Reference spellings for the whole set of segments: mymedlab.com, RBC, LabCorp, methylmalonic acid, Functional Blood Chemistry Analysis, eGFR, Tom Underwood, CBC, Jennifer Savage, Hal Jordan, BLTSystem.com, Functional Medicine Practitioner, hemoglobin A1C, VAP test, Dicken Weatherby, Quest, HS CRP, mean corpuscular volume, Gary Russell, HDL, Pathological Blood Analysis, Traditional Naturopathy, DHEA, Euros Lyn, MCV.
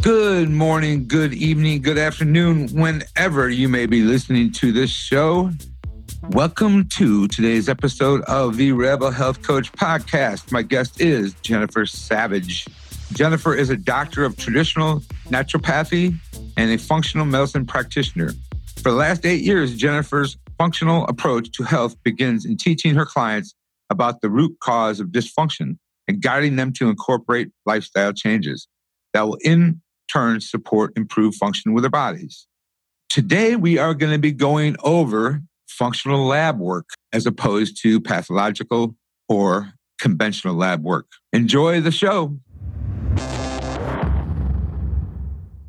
Good morning, good evening, good afternoon, whenever you may be listening to this show. Welcome to today's episode of the Rebel Health Coach Podcast. My guest is Jennifer Savage. Jennifer is a doctor of traditional naturopathy and a functional medicine practitioner. For the last 8 years, Jennifer's functional approach to health begins in teaching her clients about the root cause of dysfunction and guiding them to incorporate lifestyle changes that will in turn support improved function with their bodies. Today, we are going to be going over functional lab work as opposed to pathological or conventional lab work. Enjoy the show.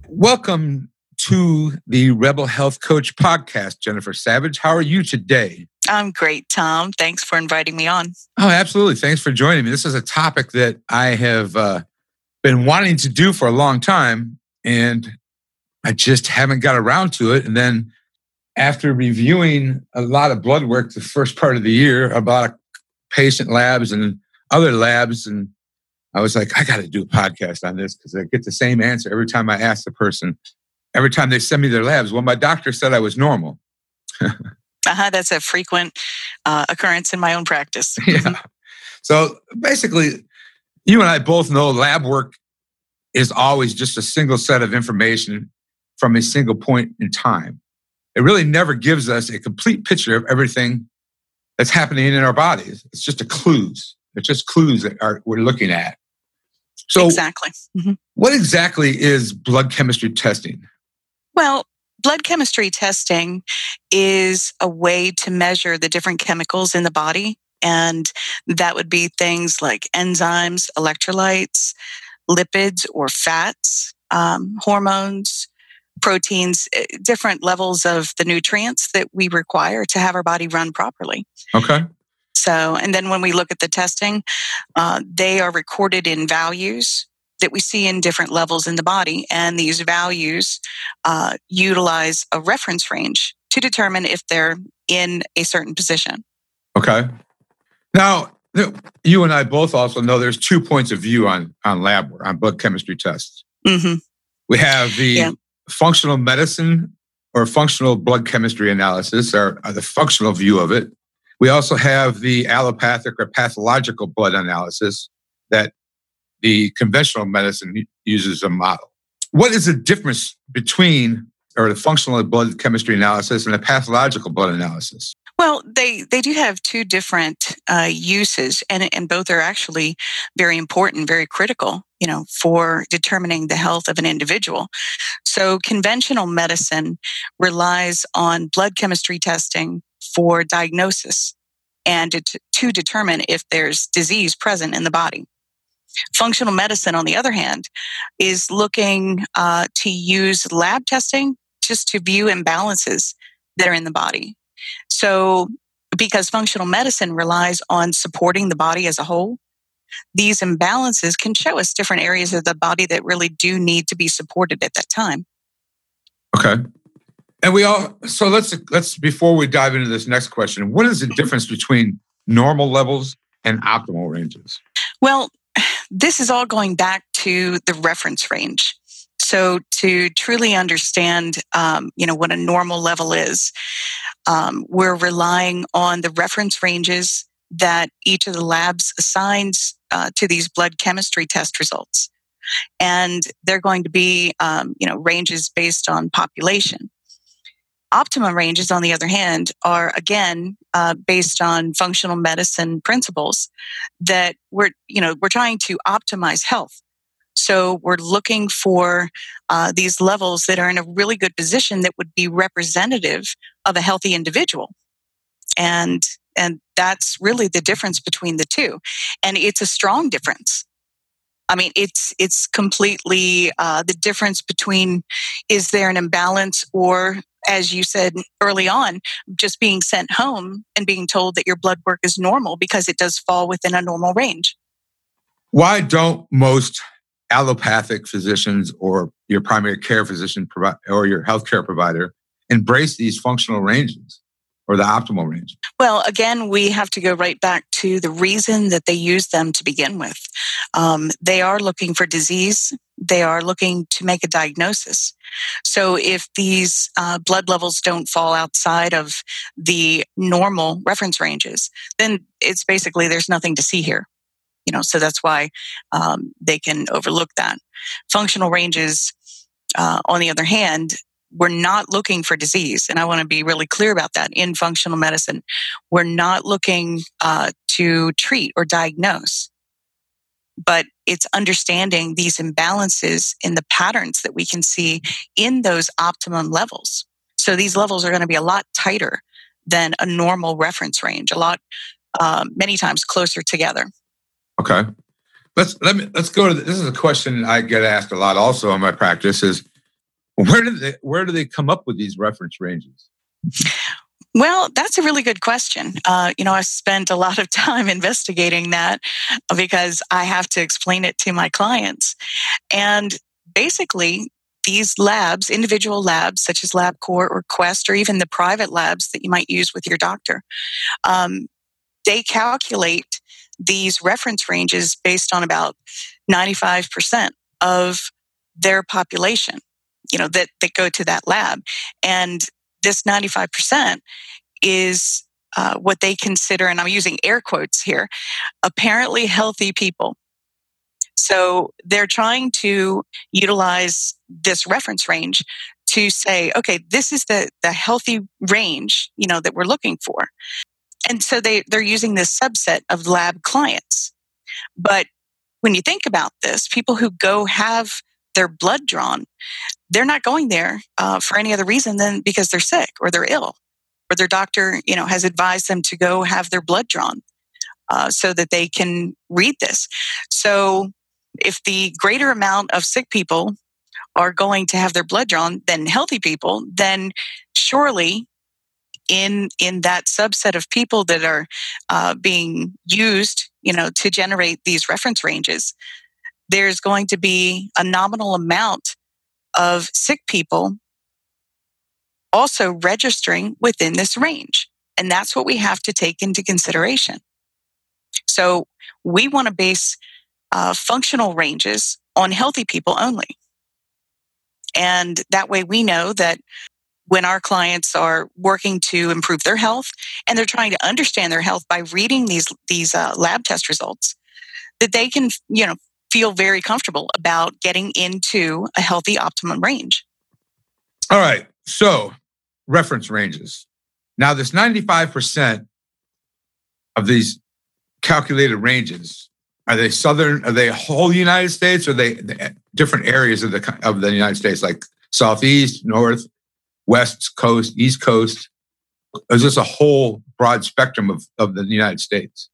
Welcome to the Rebel Health Coach Podcast, Jennifer Savage. How are you today? I'm great, Tom. Thanks for inviting me on. Oh, absolutely. Thanks for joining me. This is a topic that I have been wanting to do for a long time, and I just haven't got around to it. And then after reviewing a lot of blood work the first part of the year about patient labs and other labs, and I was like, I got to do a podcast on this because I get the same answer every time I ask the person, every time they send me their labs. Well, my doctor said I was normal. That's a frequent occurrence in my own practice. Yeah. So basically, you and I both know lab work is always just a single set of information from a single point in time. It really never gives us a complete picture of everything that's happening in our bodies. It's just clues. It's just clues that we're looking at. So exactly. Mm-hmm. What exactly is blood chemistry testing? Well, blood chemistry testing is a way to measure the different chemicals in the body. And that would be things like enzymes, electrolytes, lipids or fats, hormones, proteins, different levels of the nutrients that we require to have our body run properly. Okay. So, and then when we look at the testing, they are recorded in values that we see in different levels in the body. And these values utilize a reference range to determine if they're in a certain position. Okay. Now, you and I both also know there's 2 points of view on lab work, on blood chemistry tests. Mm-hmm. We have the functional medicine or functional blood chemistry analysis, or the functional view of it. We also have the allopathic or pathological blood analysis that the conventional medicine uses a model. What is the difference between the functional blood chemistry analysis and the pathological blood analysis? Well, they do have two different uses, and both are actually very important, very critical, you know, for determining the health of an individual. So conventional medicine relies on blood chemistry testing for diagnosis and to determine if there's disease present in the body. Functional medicine, on the other hand, is looking to use lab testing just to view imbalances that are in the body. So, because functional medicine relies on supporting the body as a whole, these imbalances can show us different areas of the body that really do need to be supported at that time. Okay. And let's before we dive into this next question, what is the difference between normal levels and optimal ranges? Well, this is all going back to the reference range. So to truly understand, what a normal level is, we're relying on the reference ranges that each of the labs assigns to these blood chemistry test results. And they're going to be, ranges based on population. Optimum ranges, on the other hand, are again based on functional medicine principles that we're trying to optimize health. So we're looking for these levels that are in a really good position that would be representative of a healthy individual, and that's really the difference between the two, and it's a strong difference. I mean, it's completely the difference between is there an imbalance or, as you said early on, just being sent home and being told that your blood work is normal because it does fall within a normal range. Why don't most allopathic physicians or your primary care physician or your healthcare provider embrace these functional ranges or the optimal range? Well, again, we have to go right back to the reason that they use them to begin with. They are looking for disease. They are looking to make a diagnosis. So if these blood levels don't fall outside of the normal reference ranges, then it's basically there's nothing to see here. You know, so that's why they can overlook that. Functional ranges, on the other hand, we're not looking for disease. And I want to be really clear about that in functional medicine. We're not looking to treat or diagnose, but it's understanding these imbalances in the patterns that we can see in those optimum levels. So these levels are going to be a lot tighter than a normal reference range, a lot, many times closer together. Okay. Let's go to this is a question I get asked a lot also in my practice is where do they come up with these reference ranges? Well, that's a really good question. I spent a lot of time investigating that because I have to explain it to my clients. And basically, these labs, individual labs such as LabCorp or Quest, or even the private labs that you might use with your doctor, they calculate these reference ranges based on about 95% of their population, that go to that lab. And this 95% is what they consider, and I'm using air quotes here, apparently healthy people. So they're trying to utilize this reference range to say, okay, this is the healthy range, that we're looking for. And so they're using this subset of lab clients. But when you think about this, people who go have their blood drawn, they're not going there for any other reason than because they're sick or they're ill or their doctor, has advised them to go have their blood drawn so that they can read this. So if the greater amount of sick people are going to have their blood drawn than healthy people, then surely in that subset of people that are being used, to generate these reference ranges, there's going to be a nominal amount of sick people also registering within this range. And that's what we have to take into consideration. So we want to base functional ranges on healthy people only. And that way we know that when our clients are working to improve their health and they're trying to understand their health by reading these lab test results, that they can, feel very comfortable about getting into a healthy optimum range. All right. So reference ranges. Now this 95% of these calculated ranges, are they whole United States? Or are they different areas of the United States, like Southeast, North, West Coast, East Coast? Is this a whole broad spectrum of the United States?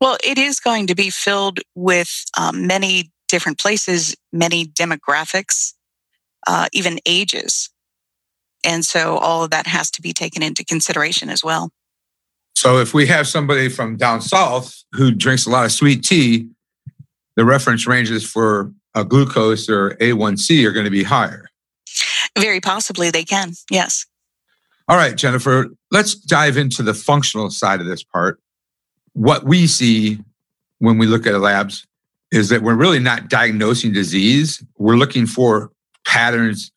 Well, it is going to be filled with many different places, many demographics, even ages. And so all of that has to be taken into consideration as well. So if we have somebody from down south who drinks a lot of sweet tea, the reference ranges for glucose or A1C are going to be higher. Very possibly they can, yes. All right, Jennifer, let's dive into the functional side of this part. What we see when we look at labs is that we're really not diagnosing disease. We're looking for patterns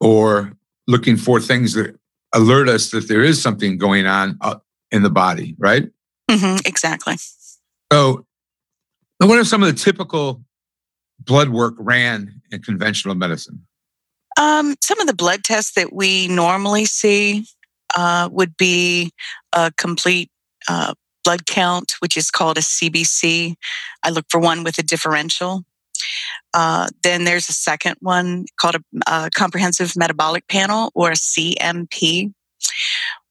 or looking for things that alert us that there is something going on in the body, right? Mm-hmm, exactly. So what are some of the typical blood work ran in conventional medicine? Some of the blood tests that we normally see would be a complete blood count, which is called a CBC. I look for one with a differential. Then there's a second one called a comprehensive metabolic panel, or a CMP.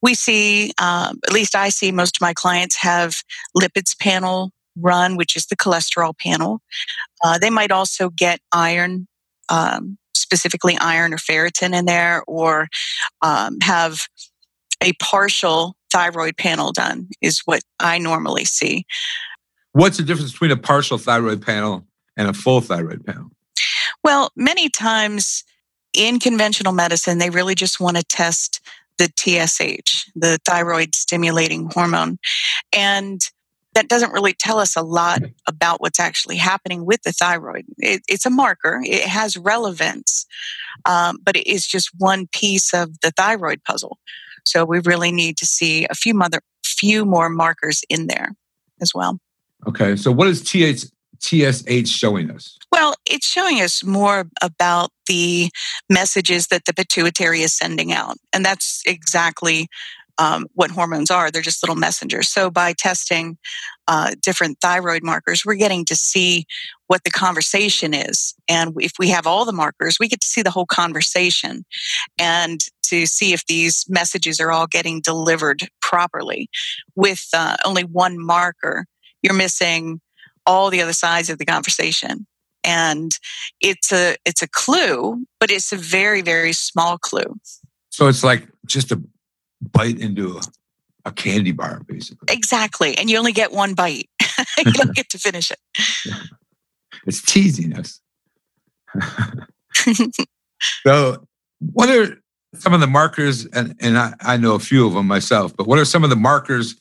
We see, at least I see most of my clients have lipids panel run, which is the cholesterol panel. They might also get iron, specifically iron or ferritin in there, or have a partial thyroid panel done is what I normally see. What's the difference between a partial thyroid panel and a full thyroid panel? Well, many times in conventional medicine, they really just want to test the TSH, the thyroid stimulating hormone. And that doesn't really tell us a lot about what's actually happening with the thyroid. It's a marker. It has relevance, but it is just one piece of the thyroid puzzle. So we really need to see a few more markers in there as well. Okay. So what is TSH showing us? Well, it's showing us more about the messages that the pituitary is sending out. And that's exactly what hormones are. They're just little messengers. So by testing different thyroid markers, we're getting to see what the conversation is. And if we have all the markers, we get to see the whole conversation and to see if these messages are all getting delivered properly. With only one marker, you're missing all the other sides of the conversation. And it's a clue, but it's a very, very small clue. So it's like just a bite into a candy bar, basically. Exactly. And you only get one bite. You don't get to finish it. It's teasing us. So what are some of the markers, and I know a few of them myself, but what are some of the markers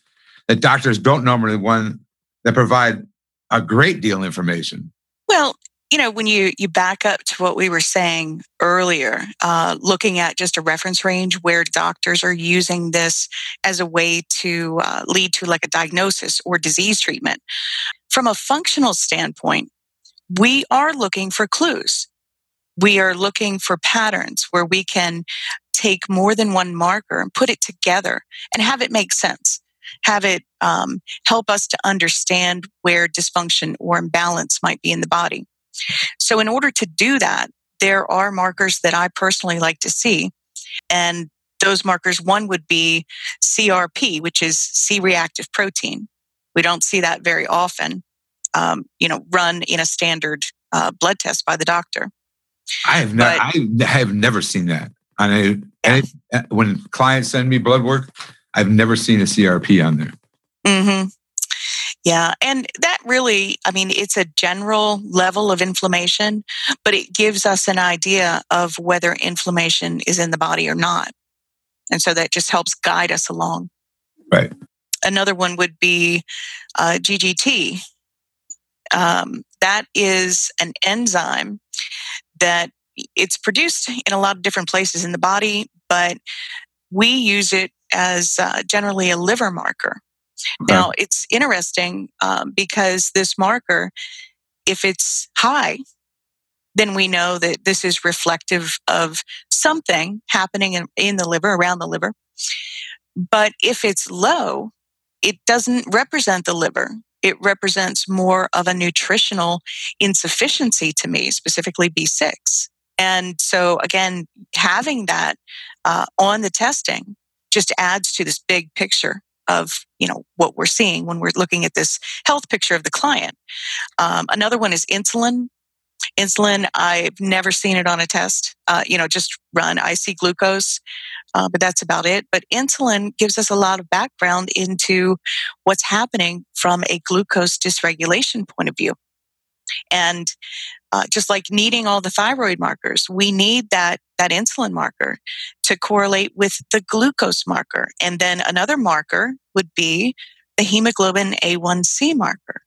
that doctors don't normally want that provide a great deal of information? Well, you know, when you back up to what we were saying earlier, looking at just a reference range where doctors are using this as a way to lead to like a diagnosis or disease treatment. From a functional standpoint, we are looking for clues. We are looking for patterns where we can take more than one marker and put it together and have it make sense. Have it help us to understand where dysfunction or imbalance might be in the body. So in order to do that, there are markers that I personally like to see. And those markers, one would be CRP, which is C-reactive protein. We don't see that very often, run in a standard blood test by the doctor. I have never seen that. When clients send me blood work, I've never seen a CRP on there. Mm-hmm. Yeah. And that really, it's a general level of inflammation, but it gives us an idea of whether inflammation is in the body or not. And so that just helps guide us along. Right. Another one would be GGT. That is an enzyme that it's produced in a lot of different places in the body, but we use it as generally a liver marker. Okay. Now, it's interesting because this marker, if it's high, then we know that this is reflective of something happening in the liver, around the liver. But if it's low, it doesn't represent the liver. It represents more of a nutritional insufficiency to me, specifically B6. And so, again, having that on the testing just adds to this big picture of, what we're seeing when we're looking at this health picture of the client. Another one is insulin. Insulin, I've never seen it on a test, just run. I see glucose, but that's about it. But insulin gives us a lot of background into what's happening from a glucose dysregulation point of view. And just like needing all the thyroid markers, we need that insulin marker to correlate with the glucose marker. And then another marker would be the hemoglobin A1C marker.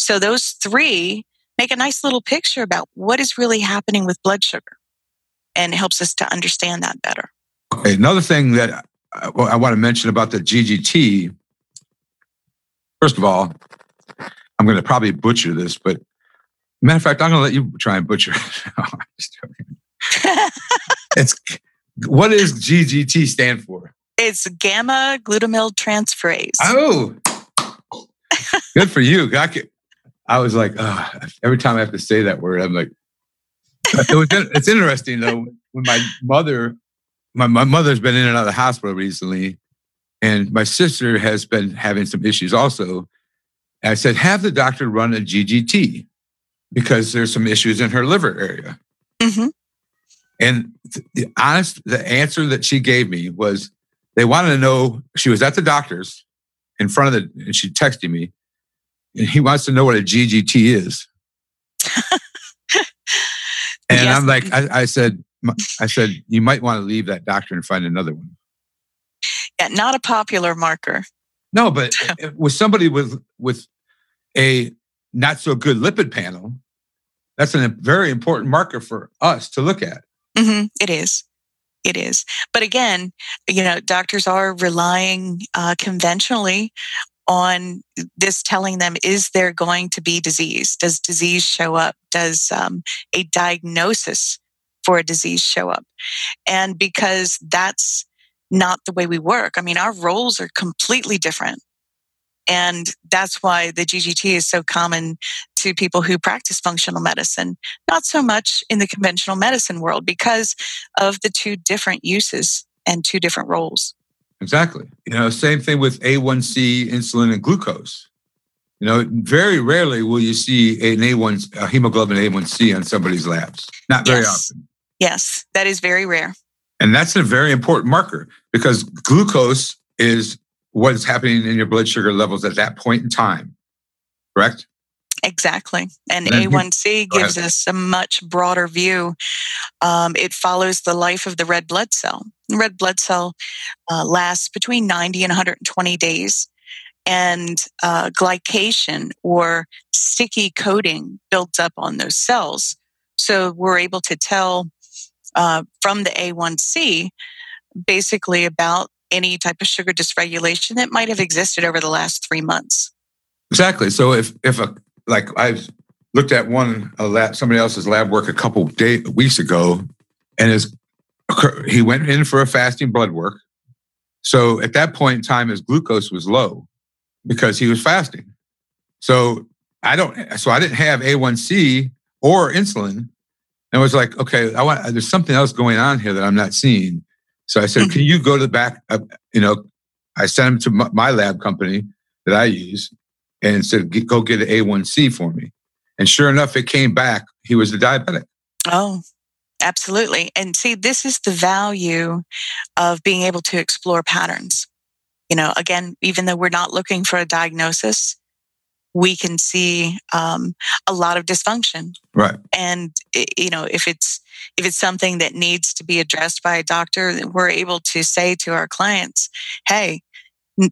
So those three make a nice little picture about what is really happening with blood sugar and helps us to understand that better. Okay, another thing that I want to mention about the GGT, first of all, I'm going to probably butcher this, but matter of fact, I'm going to let you try and butcher it. No, I'm just joking. What does GGT stand for? It's gamma glutamyl transferase. Oh, good for you. I was like, every time I have to say that word, I'm like, it's interesting though. When my mother's been in and out of the hospital recently, and my sister has been having some issues also. And I said, have the doctor run a GGT because there's some issues in her liver area. Mm-hmm. And the answer that she gave me was they wanted to know, she was at the doctor's in front of the, and she texted me, and he wants to know what a GGT is. And yes. I'm like, I said, you might want to leave that doctor and find another one. Yeah, not a popular marker. No, but with somebody with a not so good lipid panel, that's a very important marker for us to look at. Mm-hmm. It is. It is. But again, you know, doctors are relying conventionally on this telling them, is there going to be disease? Does disease show up? Does a diagnosis for a disease show up? And because that's not the way we work. I mean, our roles are completely different. And that's why the GGT is so common to people who practice functional medicine, not so much in the conventional medicine world because of the two different uses and two different roles. Exactly. You know, same thing with A1C, insulin, and glucose. You know, very rarely will you see a hemoglobin A1C on somebody's labs. Not very often. Yes, that is very rare. And that's a very important marker because glucose is what is happening in your blood sugar levels at that point in time, correct? Exactly. And A1C gives us a much broader view. It follows the life of the red blood cell. The red blood cell lasts between 90 and 120 days. And glycation or sticky coating builds up on those cells. So we're able to tell from the A1C basically about any type of sugar dysregulation that might have existed over the last 3 months. Exactly. So if I've looked at somebody else's lab work a couple weeks ago, and he went in for a fasting blood work. So at that point in time, his glucose was low because he was fasting. So I didn't have A1C or insulin. And I was like, okay, there's something else going on here that I'm not seeing. So I said, can you go to the back? You know, I sent him to my lab company that I use and said, go get an A1C for me. And sure enough, it came back. He was a diabetic. Oh, absolutely. And see, this is the value of being able to explore patterns. You know, again, even though we're not looking for a diagnosis, we can see a lot of dysfunction. Right. And, you know, if it's something that needs to be addressed by a doctor, then we're able to say to our clients, hey,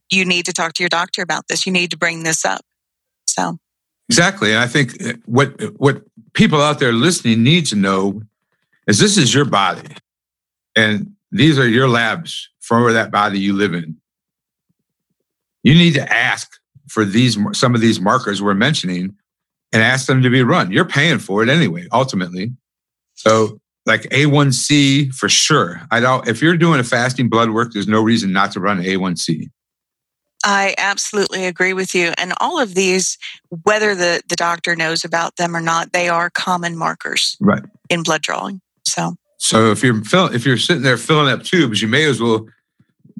you need to talk to your doctor about this. You need to bring this up. So. Exactly. And I think what people out there listening need to know is this is your body. And these are your labs for that body you live in. You need to ask for some of these markers we're mentioning and ask them to be run. You're paying for it anyway, ultimately. So like A1C for sure. If you're doing a fasting blood work, there's no reason not to run A1C. I absolutely agree with you. And all of these, whether the doctor knows about them or not, they are common markers in blood drawing. So if you're sitting there filling up tubes, you may as well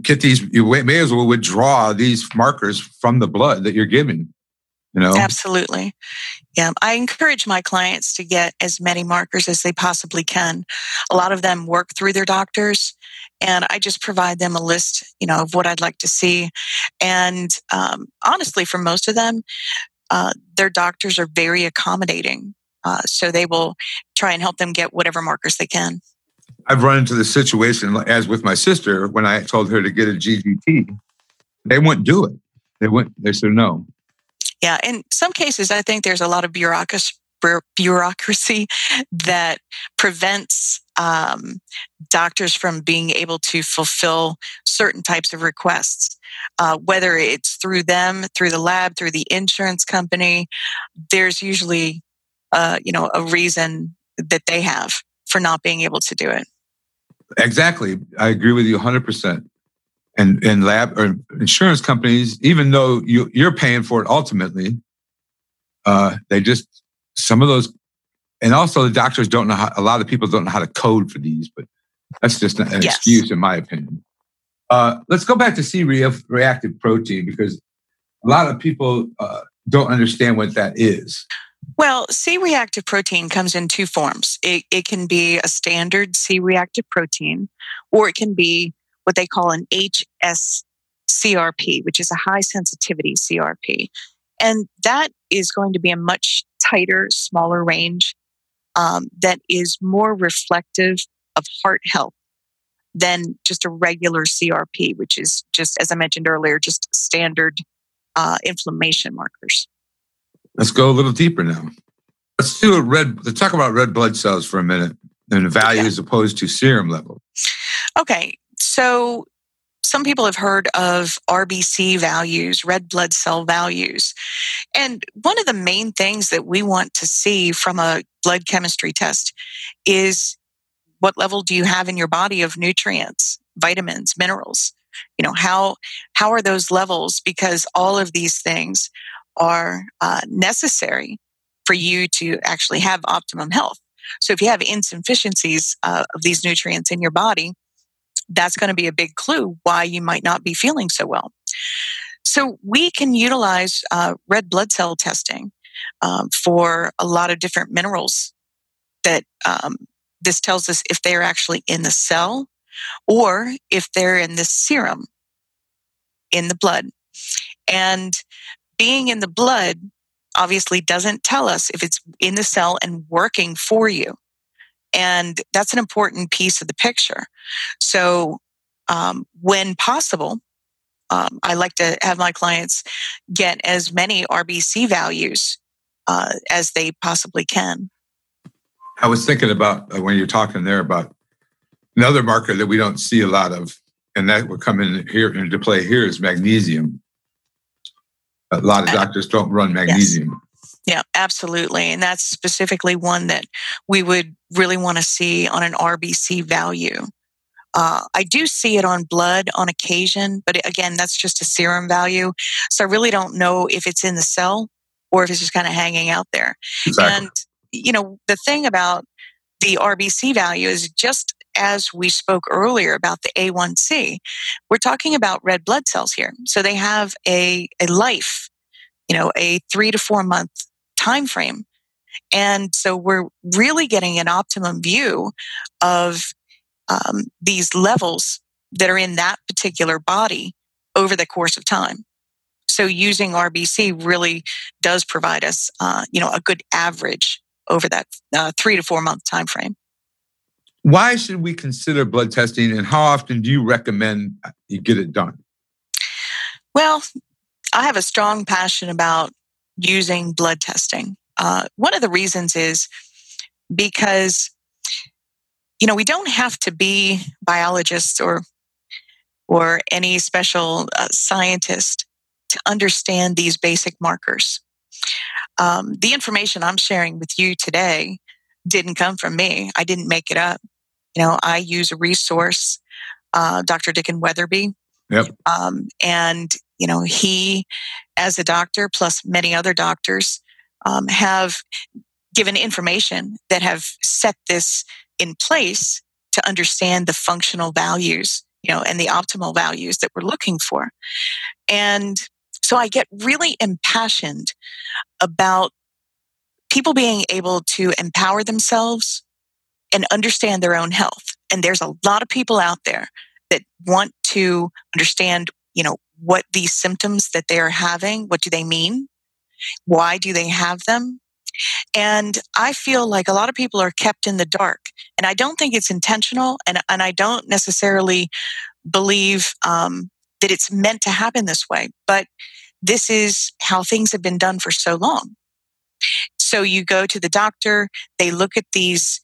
withdraw these markers from the blood that you're giving, you know? Absolutely. Yeah. I encourage my clients to get as many markers as they possibly can. A lot of them work through their doctors, and I just provide them a list, you know, of what I'd like to see. And honestly, for most of them, their doctors are very accommodating. So they will try and help them get whatever markers they can. I've run into the situation, as with my sister, when I told her to get a GGT, they wouldn't do it. They said no. Yeah. In some cases, I think there's a lot of bureaucracy that prevents doctors from being able to fulfill certain types of requests, whether it's through them, through the lab, through the insurance company. There's usually, a reason that they have for not being able to do it. Exactly. I agree with you 100%. And lab or insurance companies, even though you're paying for it ultimately, some of those, and also the doctors don't know how, a lot of people don't know how to code for these, but that's just an excuse in my opinion. Let's go back to C-reactive protein because a lot of people don't understand what that is. Well, C-reactive protein comes in two forms. It can be a standard C-reactive protein, or it can be what they call an HS CRP, which is a high sensitivity CRP. And that is going to be a much tighter, smaller range that is more reflective of heart health than just a regular CRP, which is just, as I mentioned earlier, just standard inflammation markers. Let's go a little deeper now. Let's do let's talk about red blood cells for a minute and the value as opposed to serum level. Okay. So some people have heard of RBC values, red blood cell values. And one of the main things that we want to see from a blood chemistry test is what level do you have in your body of nutrients, vitamins, minerals? You know, how are those levels? Because all of these things are necessary for you to actually have optimum health. So if you have insufficiencies of these nutrients in your body, that's going to be a big clue why you might not be feeling so well. So we can utilize red blood cell testing for a lot of different minerals that this tells us if they're actually in the cell or if they're in the serum in the blood. And being in the blood obviously doesn't tell us if it's in the cell and working for you. And that's an important piece of the picture. So when possible, I like to have my clients get as many RBC values as they possibly can. I was thinking about when you're talking there about another marker that we don't see a lot of, and that would come in here into play here is magnesium. A lot of doctors don't run magnesium. Yes. Yeah, absolutely. And that's specifically one that we would really want to see on an RBC value. I do see it on blood on occasion, but again, that's just a serum value. So I really don't know if it's in the cell or if it's just kind of hanging out there. Exactly. And, you know, the thing about the RBC value is just as we spoke earlier about the A1C, we're talking about red blood cells here. So they have a life, you know, a 3 to 4 month time frame. And so we're really getting an optimum view of these levels that are in that particular body over the course of time. So using RBC really does provide us, you know, a good average over that 3 to 4 month time frame. Why should we consider blood testing, and how often do you recommend you get it done? Well, I have a strong passion about using blood testing. One of the reasons is because, you know, we don't have to be biologists or any special scientist to understand these basic markers. The information I'm sharing with you today didn't come from me. I didn't make it up. You know, I use a resource, Dr. Dicken Weatherby. Yep. And, you know, he, as a doctor, plus many other doctors, have given information that have set this in place to understand the functional values, you know, and the optimal values that we're looking for. And so I get really impassioned about people being able to empower themselves and understand their own health. And there's a lot of people out there that want to understand, you know, what these symptoms that they are having, what do they mean? Why do they have them? And I feel like a lot of people are kept in the dark. And I don't think it's intentional. And I don't necessarily believe that it's meant to happen this way. But this is how things have been done for so long. So you go to the doctor, they look at these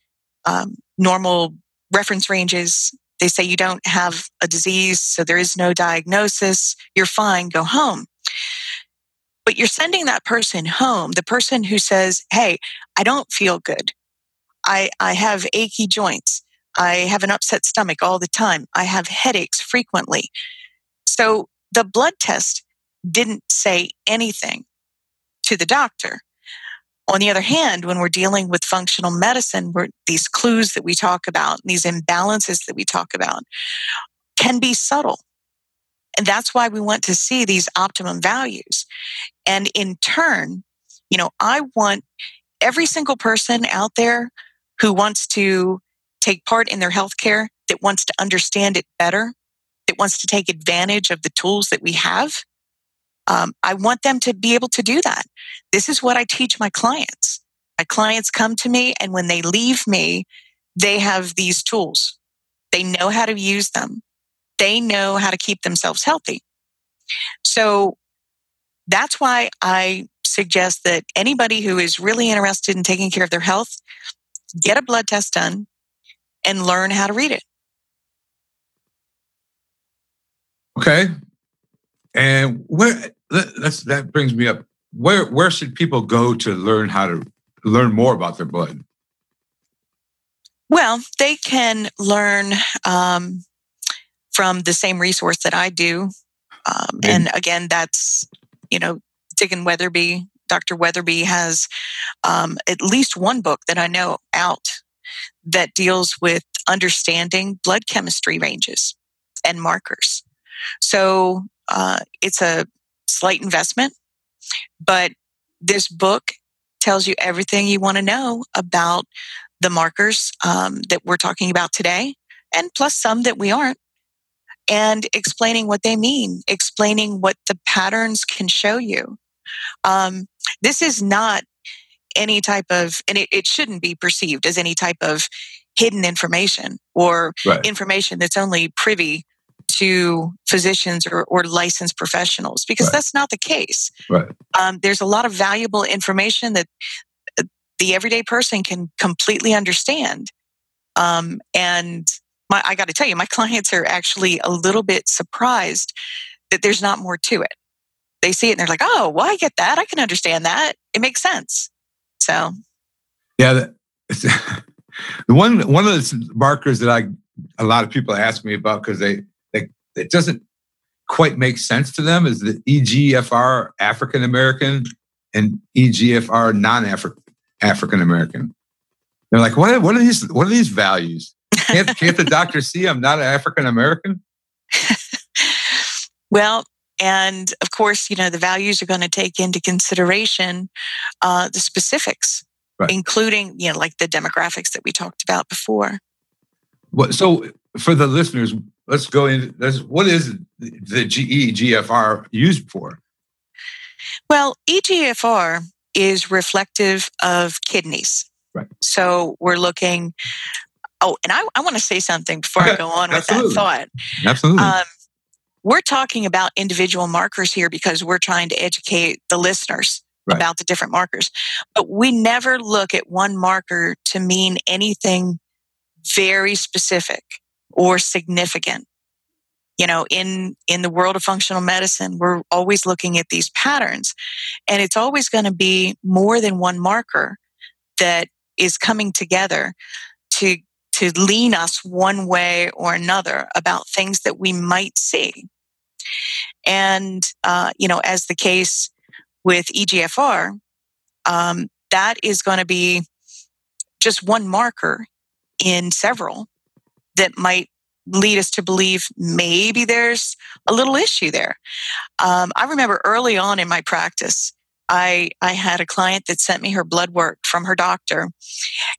normal reference ranges. They say you don't have a disease, so there is no diagnosis. You're fine, go home. But you're sending that person home, the person who says, hey, I don't feel good. I have achy joints. I have an upset stomach all the time. I have headaches frequently. So the blood test didn't say anything to the doctor. On the other hand, when we're dealing with functional medicine, these clues that we talk about, these imbalances that we talk about can be subtle. And that's why we want to see these optimum values. And in turn, you know, I want every single person out there who wants to take part in their healthcare, that wants to understand it better, that wants to take advantage of the tools that we have. I want them to be able to do that. This is what I teach my clients. My clients come to me, and when they leave me, they have these tools. They know how to use them. They know how to keep themselves healthy. So that's why I suggest that anybody who is really interested in taking care of their health, get a blood test done and learn how to read it. Okay. And that brings me up. Where should people go to learn how to learn more about their blood? Well, they can learn from the same resource that I do. And again, that's, you know, Dicken Weatherby. Dr. Weatherby has at least one book that I know out that deals with understanding blood chemistry ranges and markers. So it's a slight investment, but this book tells you everything you want to know about the markers that we're talking about today, and plus some that we aren't, and explaining what they mean, explaining what the patterns can show you. This is not any type of, and it shouldn't be perceived as any type of hidden information or information that's only privy to physicians or licensed professionals, because that's not the case. Right. There's a lot of valuable information that the everyday person can completely understand. And I got to tell you, my clients are actually a little bit surprised that there's not more to it. They see it and they're like, oh, well, I get that. I can understand that. It makes sense. So. Yeah. The one of the markers that a lot of people ask me about, because it doesn't quite make sense to them, is the eGFR African American and eGFR non-African American. They're like, what are these values? Can't the doctor see I'm not an African American? Well, and of course, you know, the values are going to take into consideration the specifics, including, you know, like the demographics that we talked about before. Well, so for the listeners, let's go into this. What is the eGFR used for? Well, eGFR is reflective of kidneys. Right. So we're looking. Oh, and I want to say something before I go on with that thought. Absolutely. We're talking about individual markers here because we're trying to educate the listeners about the different markers. But we never look at one marker to mean anything very specific or significant. You know, in the world of functional medicine, we're always looking at these patterns. And it's always going to be more than one marker that is coming together to lean us one way or another about things that we might see. And, you know, as the case with eGFR, that is going to be just one marker in several that might lead us to believe maybe there's a little issue there. I remember early on in my practice, I had a client that sent me her blood work from her doctor,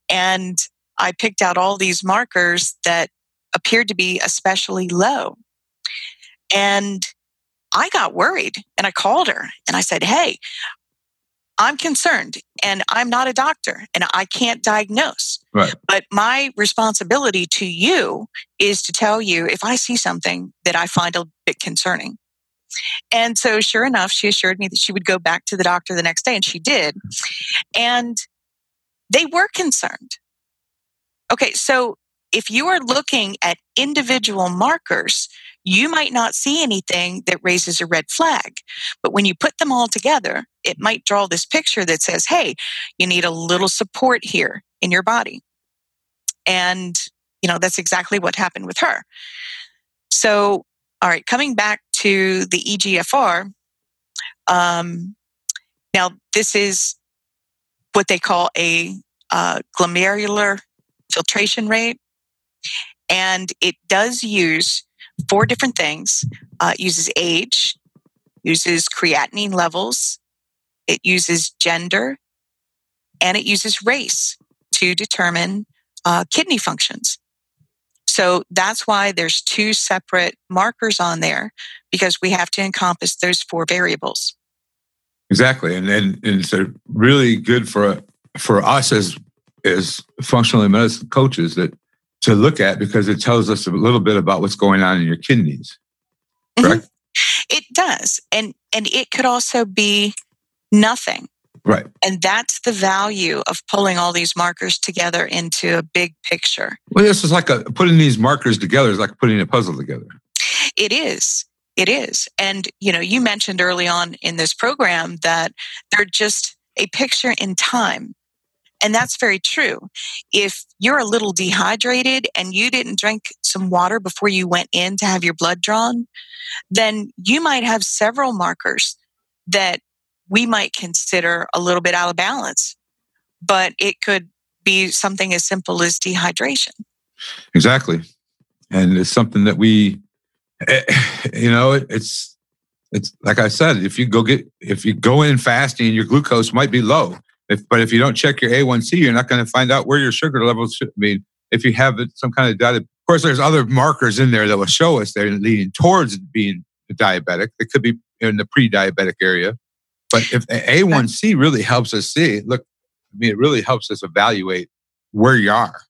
and I picked out all these markers that appeared to be especially low. And I got worried, and I called her and I said, hey, I'm concerned, and I'm not a doctor, and I can't diagnose. Right. But my responsibility to you is to tell you if I see something that I find a bit concerning. And so sure enough, she assured me that she would go back to the doctor the next day, and she did. And they were concerned. Okay, so if you are looking at individual markers, you might not see anything that raises a red flag. But when you put them all together, it might draw this picture that says, hey, you need a little support here in your body. And, you know, that's exactly what happened with her. So, all right, coming back to the eGFR, now this is what they call a glomerular filtration rate. And it does use four different things. It uses age, uses creatinine levels, it uses gender, and it uses race to determine kidney functions. So that's why there's two separate markers on there, because we have to encompass those four variables. Exactly. And so really good for us as functional medicine coaches that to look at, because it tells us a little bit about what's going on in your kidneys. Correct? Mm-hmm. It does. And it could also be nothing. Right. And that's the value of pulling all these markers together into a big picture. Well, this is like putting these markers together is like putting a puzzle together. It is. It is. And, you know, you mentioned early on in this program that they're just a picture in time. And that's very true. If you're a little dehydrated and you didn't drink some water before you went in to have your blood drawn, then you might have several markers that we might consider a little bit out of balance, but it could be something as simple as dehydration. Exactly. And it's something that we, you know, it's like I said, if you go in fasting, your glucose might be low. But if you don't check your A1C, you're not going to find out where your sugar levels should be. If you have some kind of diet, of course, there's other markers in there that will show us they're leading towards being diabetic. It could be in the pre-diabetic area. But if A1C really helps us see, look, I mean, it really helps us evaluate where you are.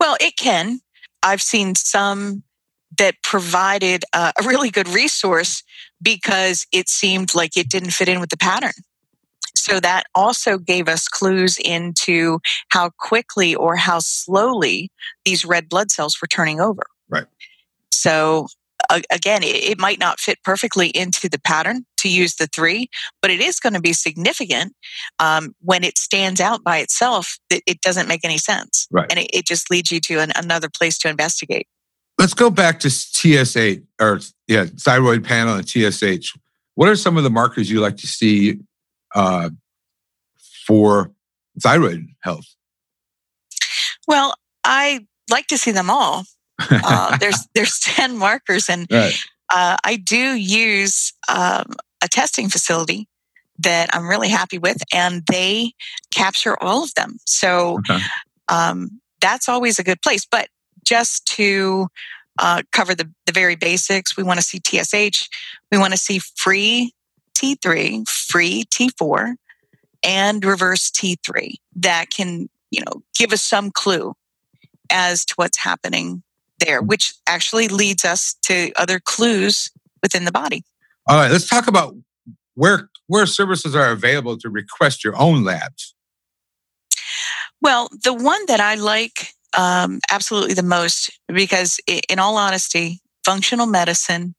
Well, it can. I've seen some that provided a really good resource because it seemed like it didn't fit in with the pattern. So that also gave us clues into how quickly or how slowly these red blood cells were turning over. Right. So again, it might not fit perfectly into the pattern to use the three, but it is going to be significant when it stands out by itself. It doesn't make any sense. Right. And it just leads you to another place to investigate. Let's go back to TSH or thyroid panel and TSH. What are some of the markers you like to see for thyroid health? Well, I like to see them all. There's 10 markers, and right. I do use a testing facility that I'm really happy with, and they capture all of them. So that's always a good place. But just to cover the very basics, we want to see TSH, we want to see free T3, free T4, and reverse T3. That can, you know, give us some clue as to what's happening there, which actually leads us to other clues within the body. All right, let's talk about where services are available to request your own labs. Well, the one that I like absolutely the most, because in all honesty, functional medicine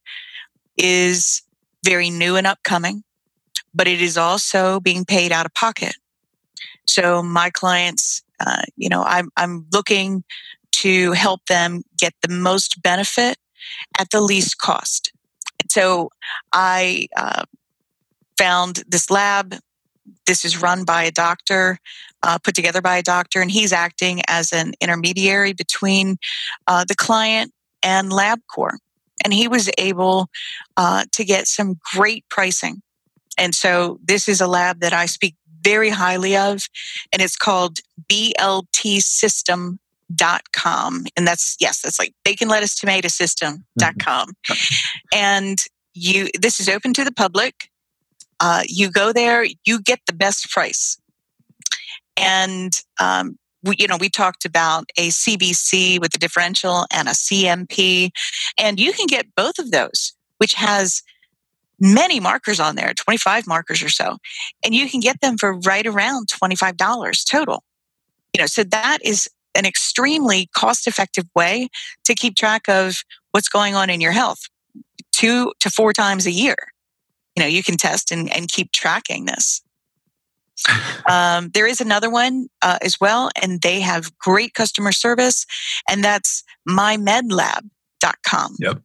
is very new and upcoming, but it is also being paid out of pocket. So my clients, you know, I'm looking to help them get the most benefit at the least cost. So I found this lab. This is run by a doctor, put together by a doctor, and he's acting as an intermediary between the client and LabCorp. And he was able to get some great pricing. And so this is a lab that I speak very highly of, and it's called BLTSystem.com. And that's like bacon, lettuce, tomato system.com. And this is open to the public. You go there, you get the best price. And, we talked about a CBC with a differential and a CMP, and you can get both of those, which has many markers on there, 25 markers or so, and you can get them for right around $25 total. You know, so that is an extremely cost-effective way to keep track of what's going on in your health 2 to 4 times a year. You know, you can test and keep tracking this. There is another one as well, and they have great customer service, and that's mymedlab.com. Yep.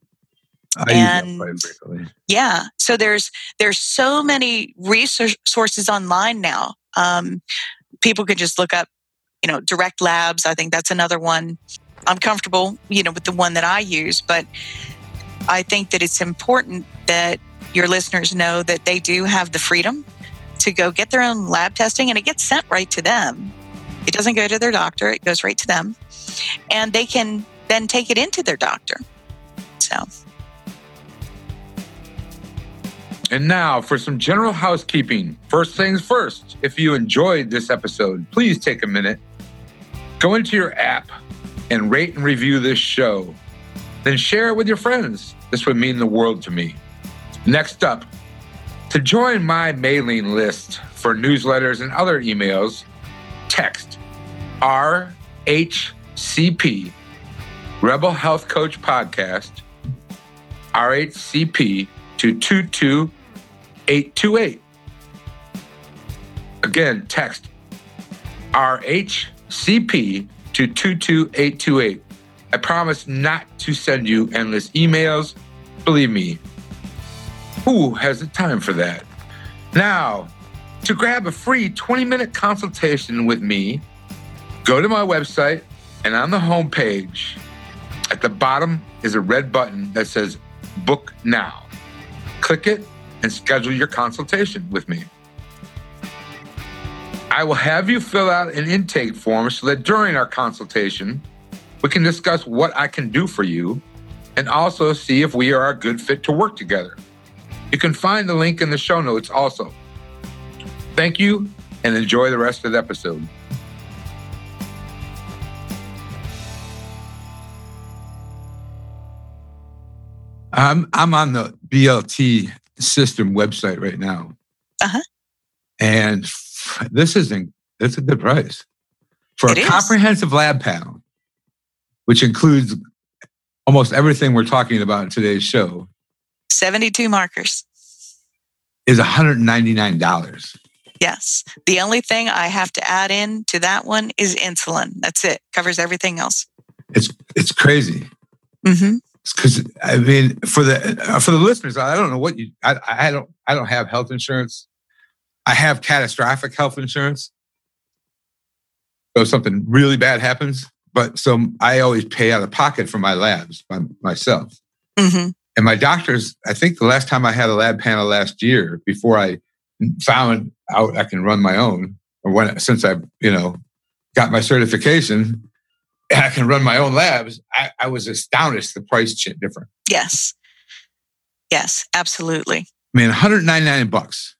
Yeah. So there's so many resources online now. People can just look up, you know, direct labs. I think that's another one. I'm comfortable, you know, with the one that I use, but I think that it's important that your listeners know that they do have the freedom to go get their own lab testing, and it gets sent right to them. It doesn't go to their doctor. It goes right to them. And they can then take it into their doctor. So. And now for some general housekeeping. First things first, if you enjoyed this episode, please take a minute, go into your app and rate and review this show. Then share it with your friends. This would mean the world to me. Next up, to join my mailing list for newsletters and other emails, text RHCP, Rebel Health Coach Podcast, RHCP to 22828. Again, text RHCP to 22828. I promise not to send you endless emails. Believe me, who has the time for that? Now, to grab a free 20-minute consultation with me, go to my website, and on the homepage, at the bottom is a red button that says Book Now. Click it and schedule your consultation with me. I will have you fill out an intake form so that during our consultation, we can discuss what I can do for you and also see if we are a good fit to work together. You can find the link in the show notes also. Thank you and enjoy the rest of the episode. I'm on the BLT system website right now. Uh-huh. And this is it's a good price for a comprehensive lab panel, which includes almost everything we're talking about in today's show. 72 markers. Is $199. Yes. The only thing I have to add in to that one is insulin. That's it. Covers everything else. It's crazy. Mm-hmm. Because I mean, for the listeners, I don't know what you. I don't have health insurance. I have catastrophic health insurance. So if something really bad happens. But so I always pay out of pocket for my labs myself. Mm-hmm. And my doctors, I think the last time I had a lab panel last year, before I found out I can run my own, or since I got my certification, and I can run my own labs, I was astonished the price difference. Yes. Yes, absolutely. I mean, $199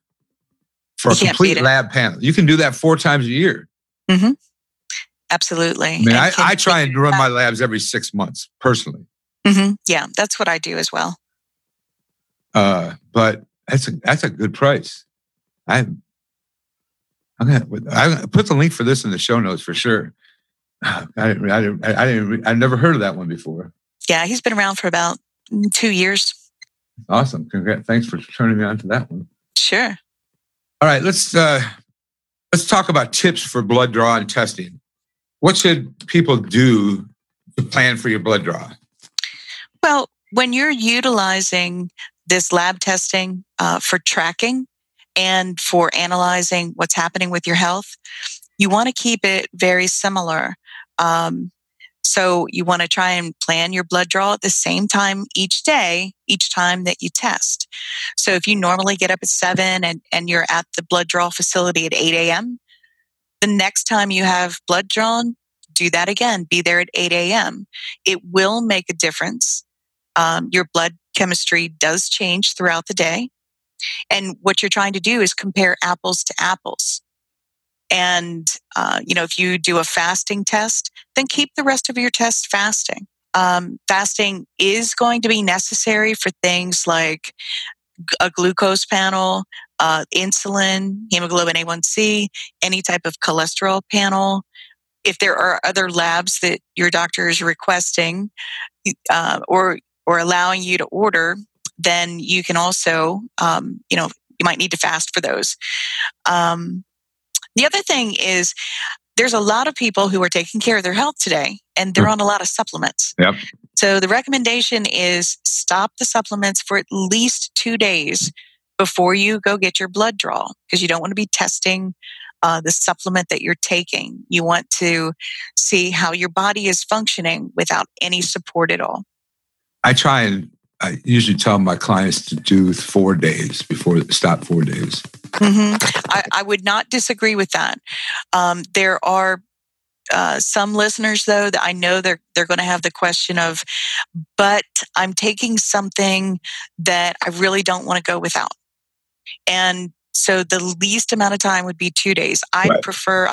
for a complete lab panel. You can do that 4 times a year. Mm-hmm. Absolutely. I mean, I try and run my labs every 6 months, personally. Mm-hmm. Yeah, that's what I do as well. But that's a good price. I'm gonna put the link for this in the show notes for sure. I've never heard of that one before. Yeah, he's been around for about 2 years. Awesome. Congrats. Thanks for turning me on to that one. Sure. All right, let's talk about tips for blood draw and testing. What should people do to plan for your blood draw? Well, when you're utilizing this lab testing for tracking and for analyzing what's happening with your health, you want to keep it very similar. So you want to try and plan your blood draw at the same time each day, each time that you test. So if you normally get up at 7 and you're at the blood draw facility at 8 a.m., the next time you have blood drawn, do that again. Be there at 8 a.m. It will make a difference. Your blood chemistry does change throughout the day. And what you're trying to do is compare apples to apples. And, if you do a fasting test, then keep the rest of your tests fasting. Fasting is going to be necessary for things like a glucose panel, insulin, hemoglobin A1C, any type of cholesterol panel. If there are other labs that your doctor is requesting or allowing you to order, then you can also, you might need to fast for those. The other thing is there's a lot of people who are taking care of their health today, and they're on a lot of supplements. Yep. So the recommendation is stop the supplements for at least 2 days before you go get your blood draw, because you don't want to be testing the supplement that you're taking. You want to see how your body is functioning without any support at all. I try and I usually tell my clients to do 4 days before stop 4 days. Mm-hmm. I would not disagree with that. There are some listeners, though, that I know they're going to have the question of, but I'm taking something that I really don't want to go without. And so the least amount of time would be 2 days. I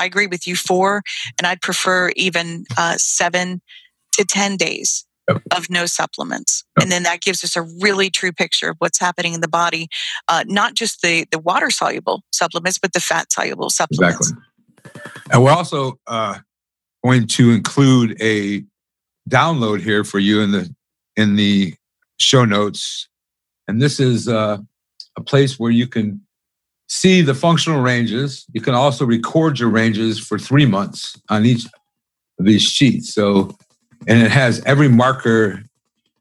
agree with you, 4, and I'd prefer even 7 to 10 days of no supplements. Yep. And then that gives us a really true picture of what's happening in the body, not just the water-soluble supplements, but the fat-soluble supplements. Exactly. And we're also going to include a download here for you in the show notes. And this is a place where you can see the functional ranges. You can also record your ranges for 3 months on each of these sheets. So, and it has every marker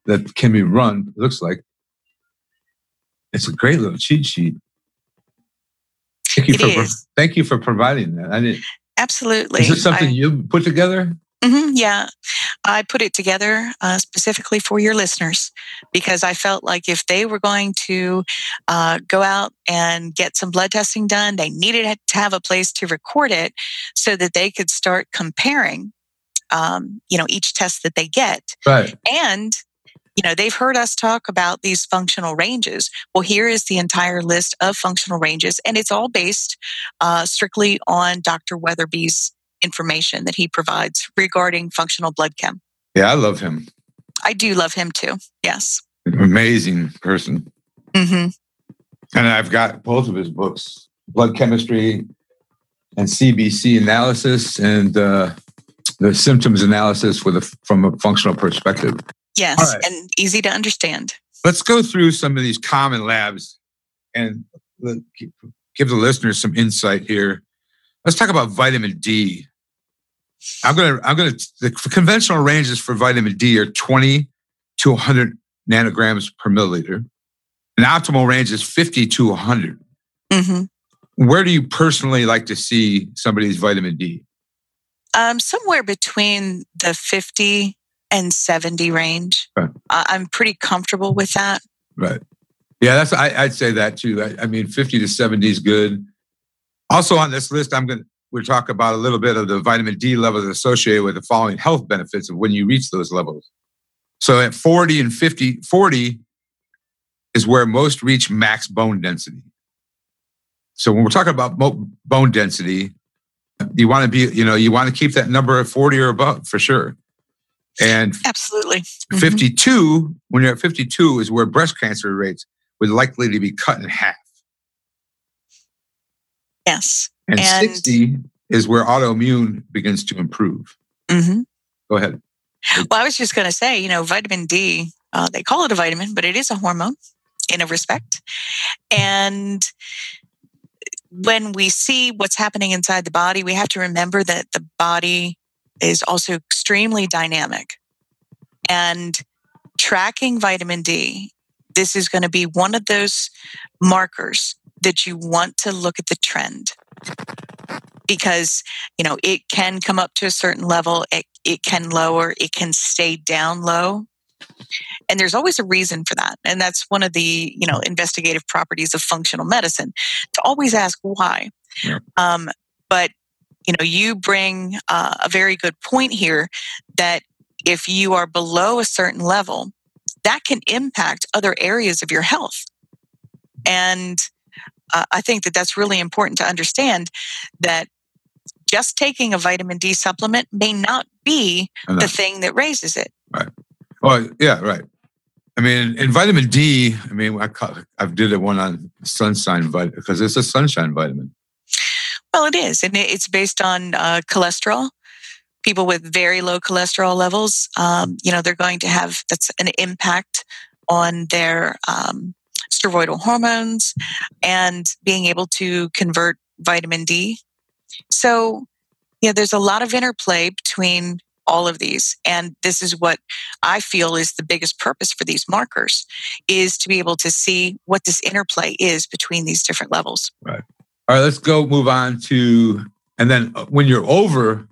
that can be run, it looks like. It's a great little cheat sheet. Thank you for providing that. Absolutely. Is this something you put together? Mm-hmm, yeah. I put it together specifically for your listeners because I felt like if they were going to go out and get some blood testing done, they needed to have a place to record it so that they could start comparing each test that they get. Right. And, they've heard us talk about these functional ranges. Well, here is the entire list of functional ranges, and it's all based strictly on Dr. Weatherby's information that he provides regarding functional blood chem. Yeah, I love him. I do love him too. Yes. An amazing person. Mm-hmm. And I've got both of his books, Blood Chemistry and CBC Analysis, and the symptoms analysis from a functional perspective. Yes, right. And easy to understand. Let's go through some of these common labs and give the listeners some insight here. Let's talk about vitamin D. The conventional ranges for vitamin D are 20 to 100 nanograms per milliliter. An optimal range is 50 to 100. Mm-hmm. Where do you personally like to see somebody's vitamin D? Somewhere between the 50 and 70 range. Right. I'm pretty comfortable with that. Right. Yeah, I'd say that too. I mean, 50 to 70 is good. Also on this list, we'll talk about a little bit of the vitamin D levels associated with the following health benefits of when you reach those levels. So at 40 and 50, 40 is where most reach max bone density. So when we're talking about bone density, you want to be, you want to keep that number at 40 or above for sure. And absolutely. Mm-hmm. 52, when you're at 52 is where breast cancer rates would likely to be cut in half. Yes. And 60 is where autoimmune begins to improve. Mm-hmm. Go ahead. Well, I was just going to say, vitamin D, they call it a vitamin, but it is a hormone in a respect. And when we see what's happening inside the body, we have to remember that the body is also extremely dynamic. And tracking vitamin D, this is going to be one of those markers that you want to look at the trend. Because, it can come up to a certain level, it can lower, it can stay down low. And there's always a reason for that. And that's one of the, investigative properties of functional medicine, to always ask why. Yeah. But you bring a very good point here that if you are below a certain level, that can impact other areas of your health. And I think that that's really important to understand that just taking a vitamin D supplement may not be the thing that raises it. Right. Oh, yeah, right. I mean, and vitamin D, I did it one on sunshine vitamin because it's a sunshine vitamin. Well, it is. And it's based on cholesterol. People with very low cholesterol levels, they're going to have, that's an impact on their steroidal hormones and being able to convert vitamin D. So, there's a lot of interplay between all of these. And this is what I feel is the biggest purpose for these markers, is to be able to see what this interplay is between these different levels. Right. All right, let's go move on to, and then when you're over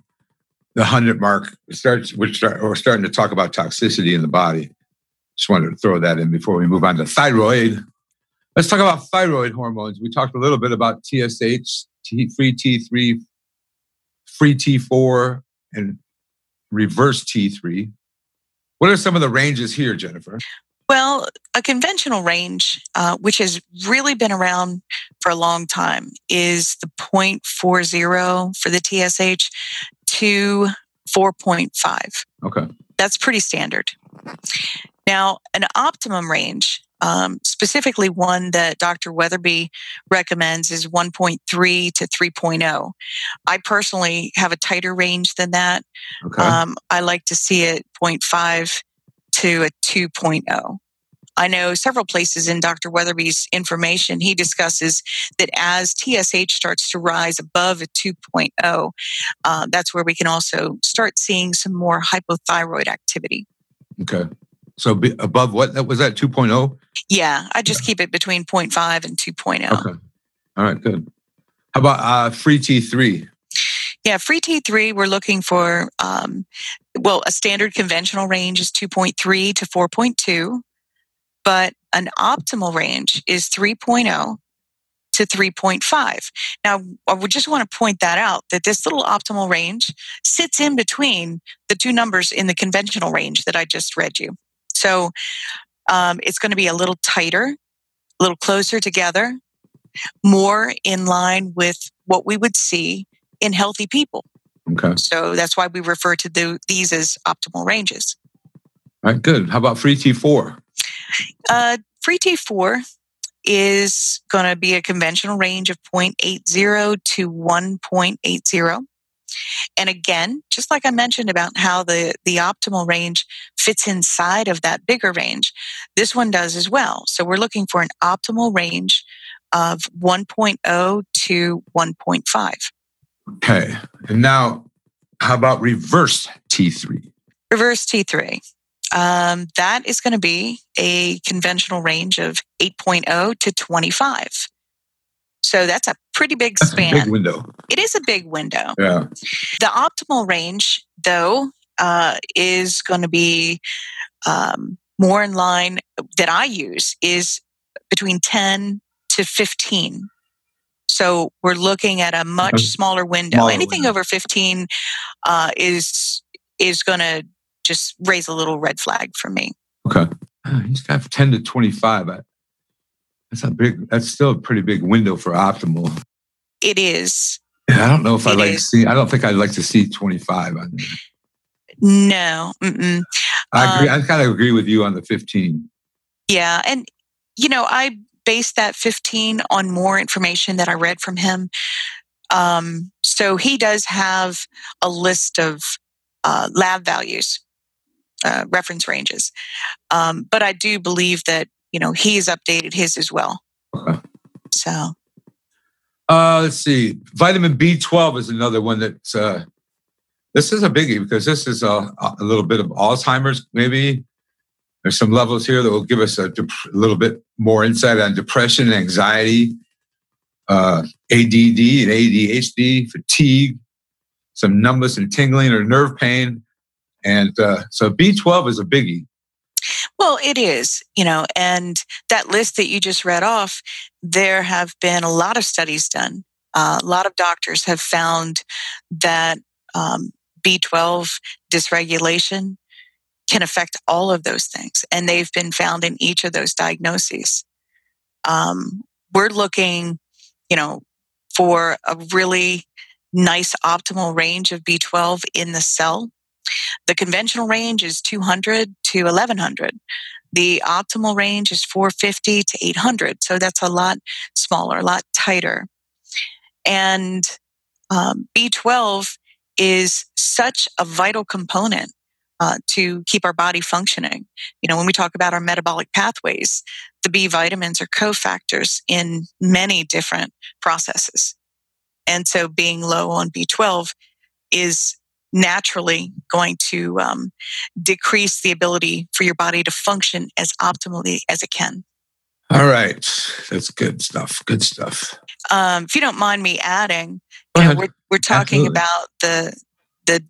the 100 mark, we're starting to talk about toxicity in the body. Just wanted to throw that in before we move on to thyroid. Let's talk about thyroid hormones. We talked a little bit about TSH, free T3, free T4, and reverse T3. What are some of the ranges here, Jennifer? Well, a conventional range, which has really been around for a long time, is the 0.40 for the TSH to 4.5. Okay. That's pretty standard. Now, an optimum range, specifically one that Dr. Weatherby recommends, is 1.3 to 3.0. I personally have a tighter range than that. Okay. I like to see it 0.5 to a 2.0. I know several places in Dr. Weatherby's information, he discusses that as TSH starts to rise above a 2.0, that's where we can also start seeing some more hypothyroid activity. Okay. So above what? That was that 2.0? Yeah. I just keep it between 0.5 and 2.0. Okay. All right. Good. How about free T3? Yeah. Free T3, we're looking for, a standard conventional range is 2.3 to 4.2. But an optimal range is 3.0 to 3.5. Now, I would just want to point that out, that this little optimal range sits in between the two numbers in the conventional range that I just read you. So it's going to be a little tighter, a little closer together, more in line with what we would see in healthy people. Okay. So that's why we refer to these as optimal ranges. All right, good. How about free T4? Free T4 is going to be a conventional range of 0.80 to 1.80. And again, just like I mentioned about how the optimal range fits inside of that bigger range, this one does as well. So we're looking for an optimal range of 1.0 to 1.5. Okay. And now, how about reverse T3? Reverse T3. That is going to be a conventional range of 8.0 to 25. So that's a pretty big span. Big window. It is a big window. Yeah. The optimal range, though, is going to be more in line that I use is between 10 to 15. So we're looking at a much smaller window. Over 15 is going to just raise a little red flag for me. Okay. He's got 10 to 25. That's still a pretty big window for optimal. It is. I don't know if I don't think I'd like to see 25 on there. No. Mm-mm. I agree. I kind of agree with you on the 15. Yeah. And, I based that 15 on more information that I read from him. So he does have a list of lab values, reference ranges. But I do believe that, he's updated his as well. Okay. So. Let's see. Vitamin B12 is another one that's, this is a biggie because this is a little bit of Alzheimer's maybe. There's some levels here that will give us a little bit more insight on depression, anxiety, ADD and ADHD, fatigue, some numbness and tingling or nerve pain. And so B12 is a biggie. Well, it is, and that list that you just read off, there have been a lot of studies done. A lot of doctors have found that B12 dysregulation can affect all of those things. And they've been found in each of those diagnoses. We're looking, for a really nice optimal range of B12 in the cell. The conventional range is 200 to 1100. The optimal range is 450 to 800. So that's a lot smaller, a lot tighter. And B12 is such a vital component to keep our body functioning. When we talk about our metabolic pathways, the B vitamins are cofactors in many different processes. And so being low on B12 is naturally going to decrease the ability for your body to function as optimally as it can. All right. That's good stuff. Good stuff. If you don't mind me adding, we're talking about the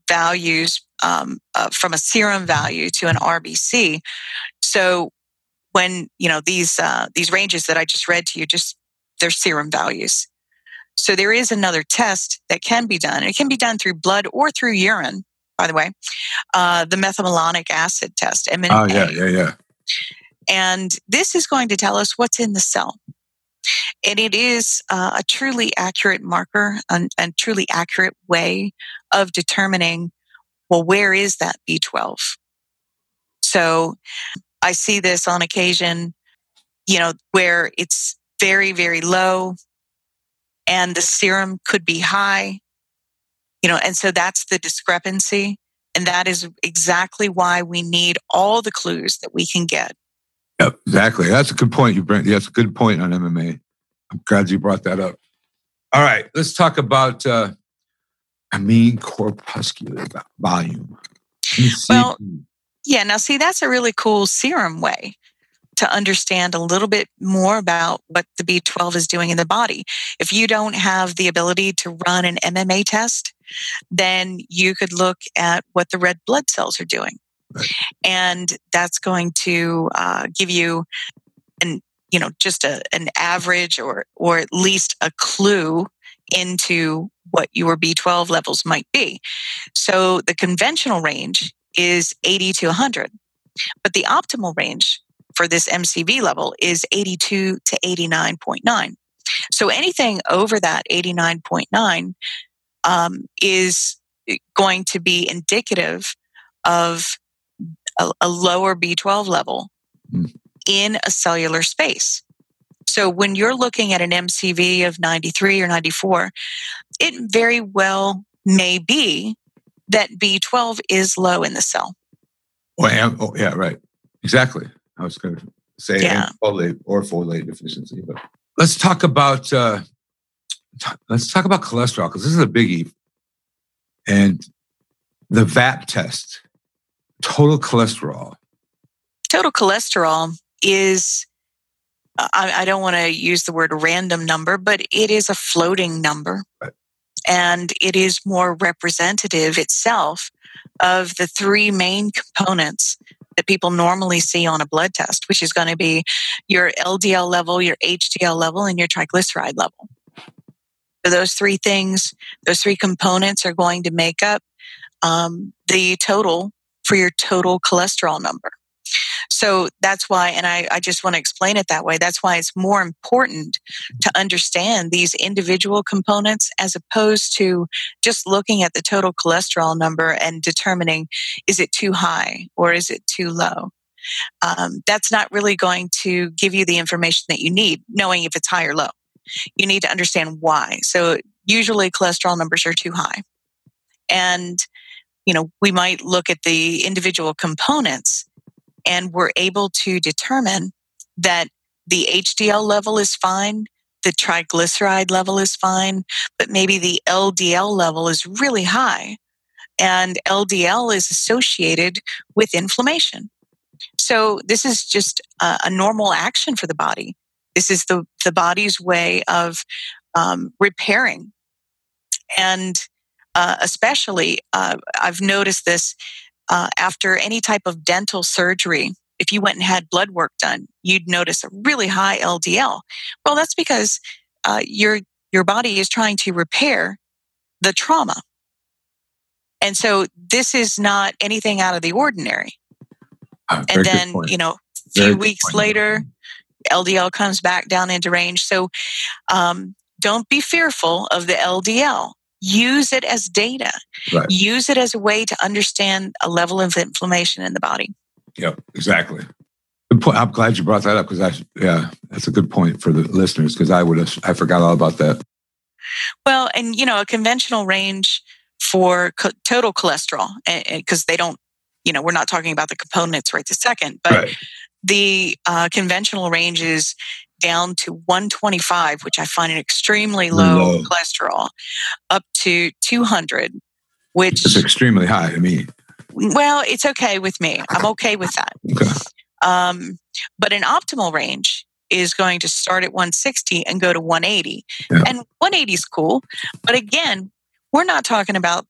values from a serum value to an RBC. So when, you know, these ranges that I just read to you, just they're serum values. So there is another test that can be done, and it can be done through blood or through urine, by the way, the methylmalonic acid test, MMA. Oh, yeah. And this is going to tell us what's in the cell. And it is a truly accurate marker and truly accurate way of determining, well, where is that B12? So I see this on occasion, you know, where it's very, very low and the serum could be high, you know, and so that's the discrepancy. And that is exactly why we need all the clues that we can get. Yep, exactly. That's a good point you bring. That's a good point on MMA. I'm glad you brought that up. All right, let's talk about mean corpuscular volume. Well, yeah. Now, see, that's a really cool serum way to understand a little bit more about what the B12 is doing in the body. If you don't have the ability to run an MMA test, then you could look at what the red blood cells are doing. Right. And that's going to give you an average or at least a clue into what your B12 levels might be. So the conventional range is 80 to 100, but the optimal range for this MCV level is 82 to 89.9. So anything over that 89.9 is going to be indicative of a lower B12 level in a cellular space. So when you're looking at an MCV of 93 or 94, it very well may be that B12 is low in the cell. Oh, yeah, right. Exactly. I was going to say folate or folate deficiency, but let's talk about cholesterol, because this is a biggie. And the VAP test. Total cholesterol is, I don't want to use the word random number, but it is a floating number. Right. And it is more representative itself of the three main components that people normally see on a blood test, which is going to be your LDL level, your HDL level, and your triglyceride level. So those three things, those three components are going to make up the total for your total cholesterol number. So that's why, and I just want to explain it that way, that's why it's more important to understand these individual components as opposed to just looking at the total cholesterol number and determining, is it too high or is it too low? That's not really going to give you the information that you need, knowing if it's high or low. You need to understand why. So usually cholesterol numbers are too high. And you know, we might look at the individual components and we're able to determine that the HDL level is fine, the triglyceride level is fine, but maybe the LDL level is really high, and LDL is associated with inflammation. So this is just a normal action for the body. This is the body's way of repairing. And especially, I've noticed this after any type of dental surgery. If you went and had blood work done, you'd notice a really high LDL. Well, that's because your body is trying to repair the trauma. And so this is not anything out of the ordinary. And then, you know, a few weeks later, LDL comes back down into range. So don't be fearful of the LDL. Use it as data. Right. Use it as a way to understand a level of inflammation in the body. Yep, exactly. Good point. I'm glad you brought that up, because that's a good point for the listeners, because I forgot all about that. Well, and you know, a conventional range for total cholesterol, because they don't, you know, we're not talking about the components right this second, but right. The conventional range is down to 125, which I find an extremely low cholesterol, up to 200, which is extremely high to me. Well, it's okay with me. I'm okay with that. Okay. But an optimal range is going to start at 160 and go to 180. Yeah. And 180 is cool. But again, we're not talking about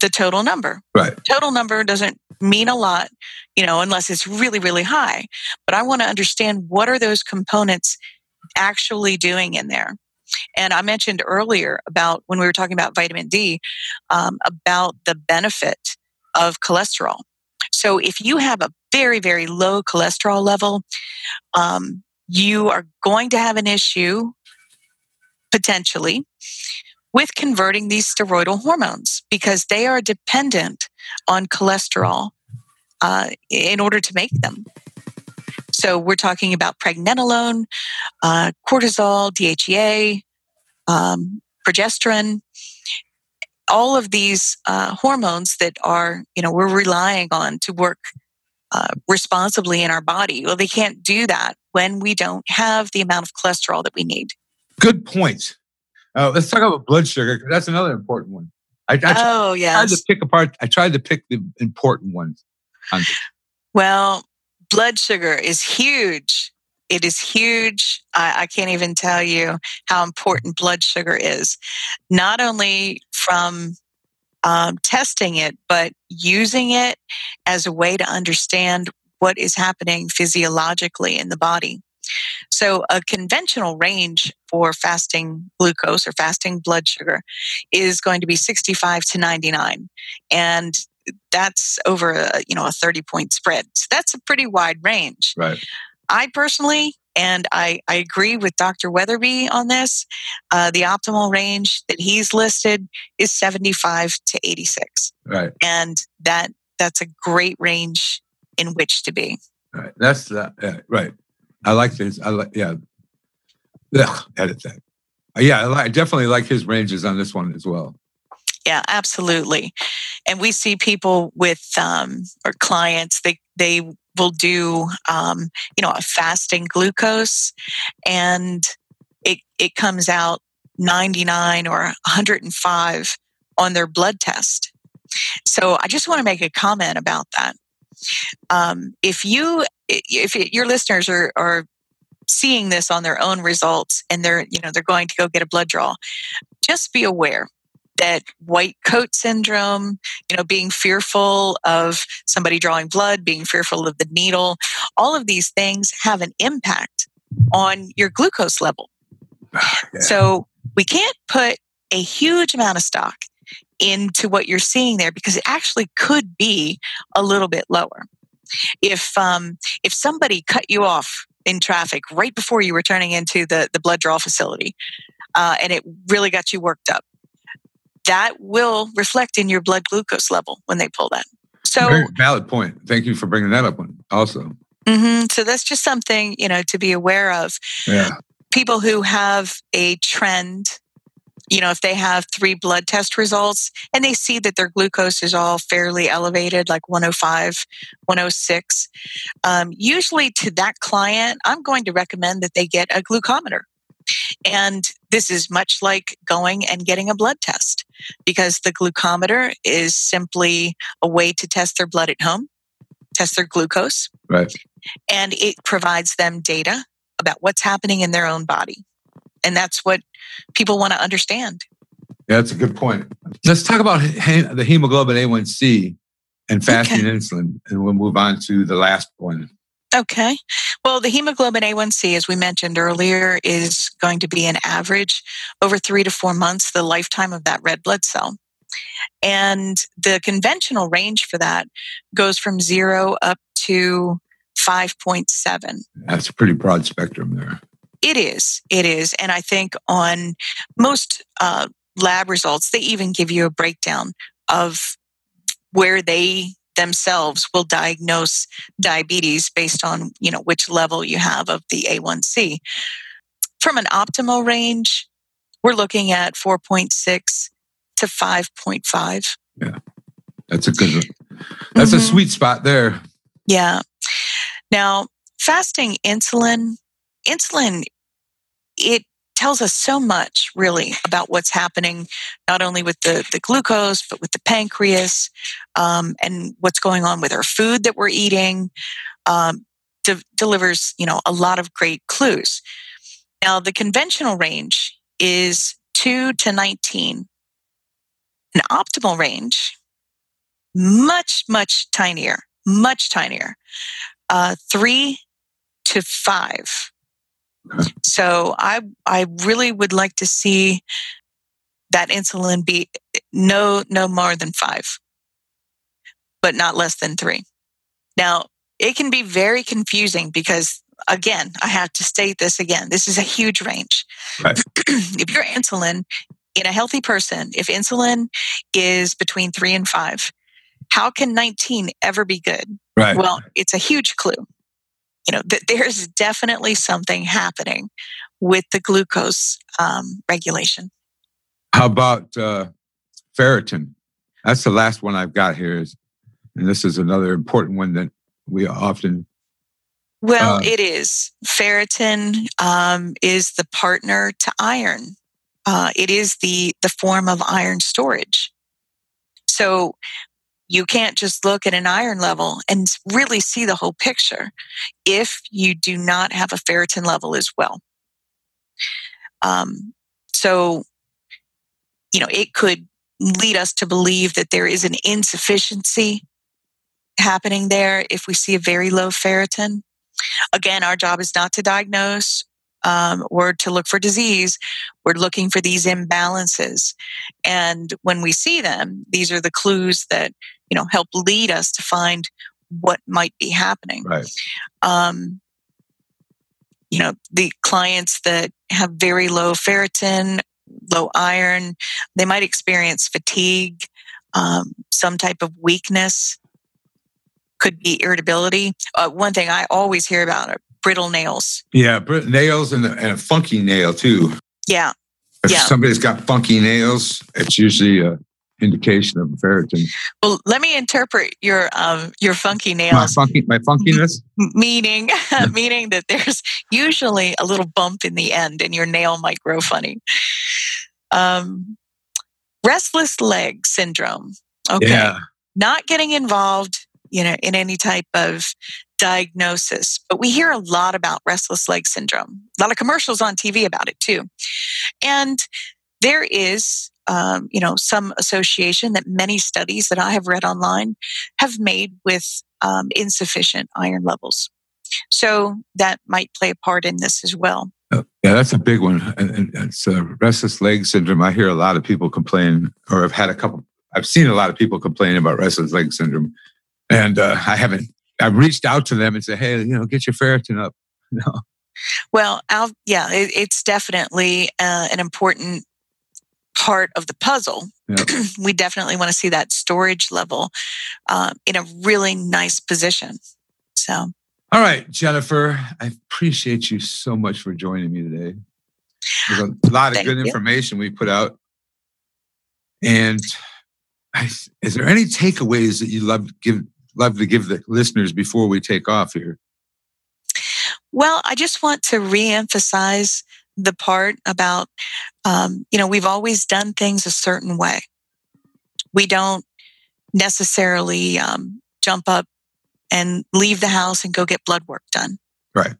the total number. Right. Total number doesn't mean a lot, you know, unless it's really, really high. But I want to understand what are those components actually doing in there. And I mentioned earlier about when we were talking about vitamin D, about the benefit of cholesterol. So if you have a very, very low cholesterol level, you are going to have an issue potentially with converting these steroidal hormones because they are dependent on cholesterol in order to make them. So we're talking about pregnenolone, cortisol, DHEA, progesterone, all of these hormones that are, you know, we're relying on to work responsibly in our body. Well, they can't do that when we don't have the amount of cholesterol that we need. Good point. Let's talk about blood sugar. That's another important one. I tried to pick the important ones. Well, blood sugar is huge. It is huge. I can't even tell you how important blood sugar is. Not only from testing it, but using it as a way to understand what is happening physiologically in the body. So a conventional range for fasting glucose or fasting blood sugar is going to be 65 to 99. And that's over a 30-point spread. So that's a pretty wide range. Right. I personally, and I agree with Dr. Weatherby on this, the optimal range that he's listed is 75 to 86. Right. And that's a great range in which to be. Right. That's right. I like this. Edit that. I definitely like his ranges on this one as well. Yeah, absolutely. And we see people with or clients, they will do a fasting glucose, and it comes out 99 or 105 on their blood test. So I just want to make a comment about that. If your listeners are seeing this on their own results and they're going to go get a blood draw, just be aware that white coat syndrome, being fearful of somebody drawing blood, being fearful of the needle, all of these things have an impact on your glucose level. Yeah. So we can't put a huge amount of stock into what you're seeing there because it actually could be a little bit lower. If somebody cut you off in traffic right before you were turning into the blood draw facility, and it really got you worked up, that will reflect in your blood glucose level when they pull that. So very valid point. Thank you for bringing that up also. Mm-hmm. So that's just something, to be aware of. Yeah. People who have a trend, if they have 3 blood test results and they see that their glucose is all fairly elevated, like 105, 106, usually to that client, I'm going to recommend that they get a glucometer. And this is much like going and getting a blood test because the glucometer is simply a way to test their blood at home, test their glucose, right? And it provides them data about what's happening in their own body. And that's what people want to understand. Yeah, that's a good point. Let's talk about the hemoglobin A1C and fasting insulin, and we'll move on to the last one. Okay. Well, the hemoglobin A1C, as we mentioned earlier, is going to be an average over 3 to 4 months, the lifetime of that red blood cell. And the conventional range for that goes from 0 up to 5.7. That's a pretty broad spectrum there. It is. And I think on most lab results, they even give you a breakdown of where they themselves will diagnose diabetes based on, which level you have of the A1C. From an optimal range, we're looking at 4.6 to 5.5. Yeah, that's a good one. That's a sweet spot there. Yeah. Now, fasting insulin, it tells us so much really about what's happening, not only with the glucose, but with the pancreas, and what's going on with our food that we're eating, delivers, a lot of great clues. Now, the conventional range is 2 to 19. An optimal range much tinier, 3 to 5. Okay. So I really would like to see that insulin be no more than 5, but not less than 3. Now, it can be very confusing because, again, I have to state this again. This is a huge range. Right. If your insulin in a healthy person, if insulin is between 3 and 5, how can 19 ever be good? Right. Well, it's a huge clue. You know, there's definitely something happening with the glucose regulation. How about ferritin? That's the last one I've got here. And this is another important one that we often... Well, it is. Ferritin is the partner to iron. It is the form of iron storage. So you can't just look at an iron level and really see the whole picture if you do not have a ferritin level as well. So, you know, it could lead us to believe that there is an insufficiency happening there if we see a very low ferritin. Again, our job is not to diagnose or to look for disease. We're looking for these imbalances. And when we see them, these are the clues that, you know, help lead us to find what might be happening. Right. You know, the clients that have very low ferritin, low iron, they might experience fatigue, some type of weakness, could be irritability. One thing I always hear about are brittle nails. Yeah, brittle nails and a funky nail too. Yeah. If somebody's got funky nails, it's usually an indication of ferritin. Well, let me interpret your funky nails. My funkiness? Meaning that there's usually a little bump in the end and your nail might grow funny. Restless leg syndrome. Okay. Yeah. Not getting involved, you know, in any type of diagnosis, but we hear a lot about restless leg syndrome. A lot of commercials on TV about it too. And there is, you know, some association that many studies that I have read online have made with insufficient iron levels. So that might play a part in this as well. Yeah, that's a big one. And it's restless leg syndrome. I hear a lot of people complain, or I've seen a lot of people complain about restless leg syndrome. And I've reached out to them and said, hey, you know, get your ferritin up. No. Well, it's definitely an important part of the puzzle. Yep. We definitely want to see that storage level in a really nice position. So. All right, Jennifer, I appreciate you so much for joining me today. There's a lot of good information we put out. And is there any takeaways that you love to give the listeners before we take off here? Well, I just want to reemphasize the part about, you know, we've always done things a certain way. We don't necessarily jump up and leave the house and go get blood work done. Right.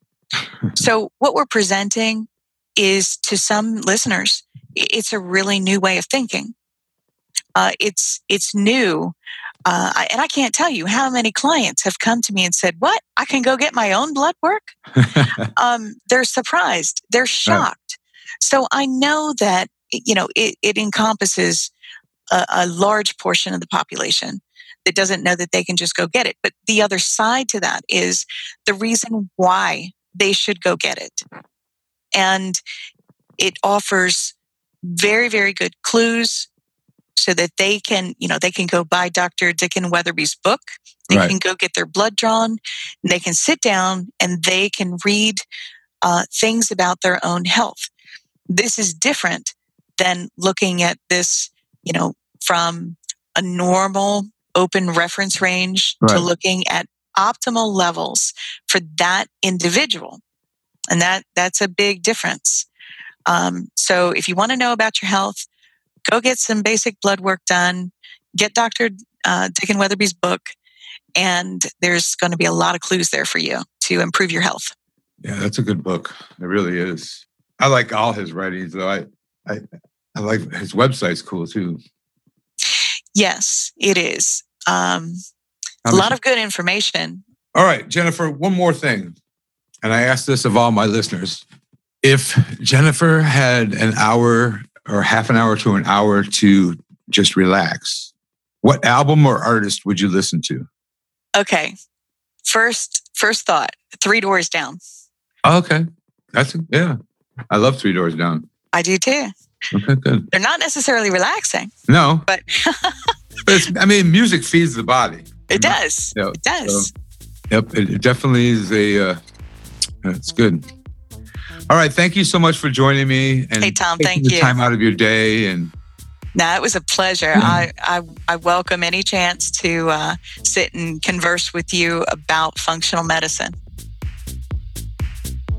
So what we're presenting is, to some listeners, it's a really new way of thinking. It's new. And I can't tell you how many clients have come to me and said, what? I can go get my own blood work? They're surprised. They're shocked. Right. So I know that, you know, it encompasses a large portion of the population that doesn't know that they can just go get it. But the other side to that is the reason why they should go get it. And it offers very, very good clues so that they can, you know, they can go buy Dr. Dicken Weatherby's book. They right. can go get their blood drawn. And they can sit down and they can read things about their own health. This is different than looking at this, you know, from a normal open reference range right. to looking at optimal levels for that individual. And that's a big difference. So if you want to know about your health, go get some basic blood work done, get Dr. Dicken Weatherby's book, and there's going to be a lot of clues there for you to improve your health. Yeah, that's a good book. It really is. I like all his writings, though. I like his website's cool, too. Yes, it is. a lot of good information. All right, Jennifer, one more thing. And I ask this of all my listeners. If Jennifer had an hour or half an hour to an hour to just relax, what album or artist would you listen to? Okay. First thought, Three Doors Down. Oh, okay. Yeah. I love Three Doors Down. I do too. Okay, good. They're not necessarily relaxing. No. But, music feeds the body. It does. Yeah, it does. So, yep. It definitely is it's good. All right. Thank you so much for joining me. And hey, Tom, thank you. Time out of your day. And no, it was a pleasure. I welcome any chance to sit and converse with you about functional medicine.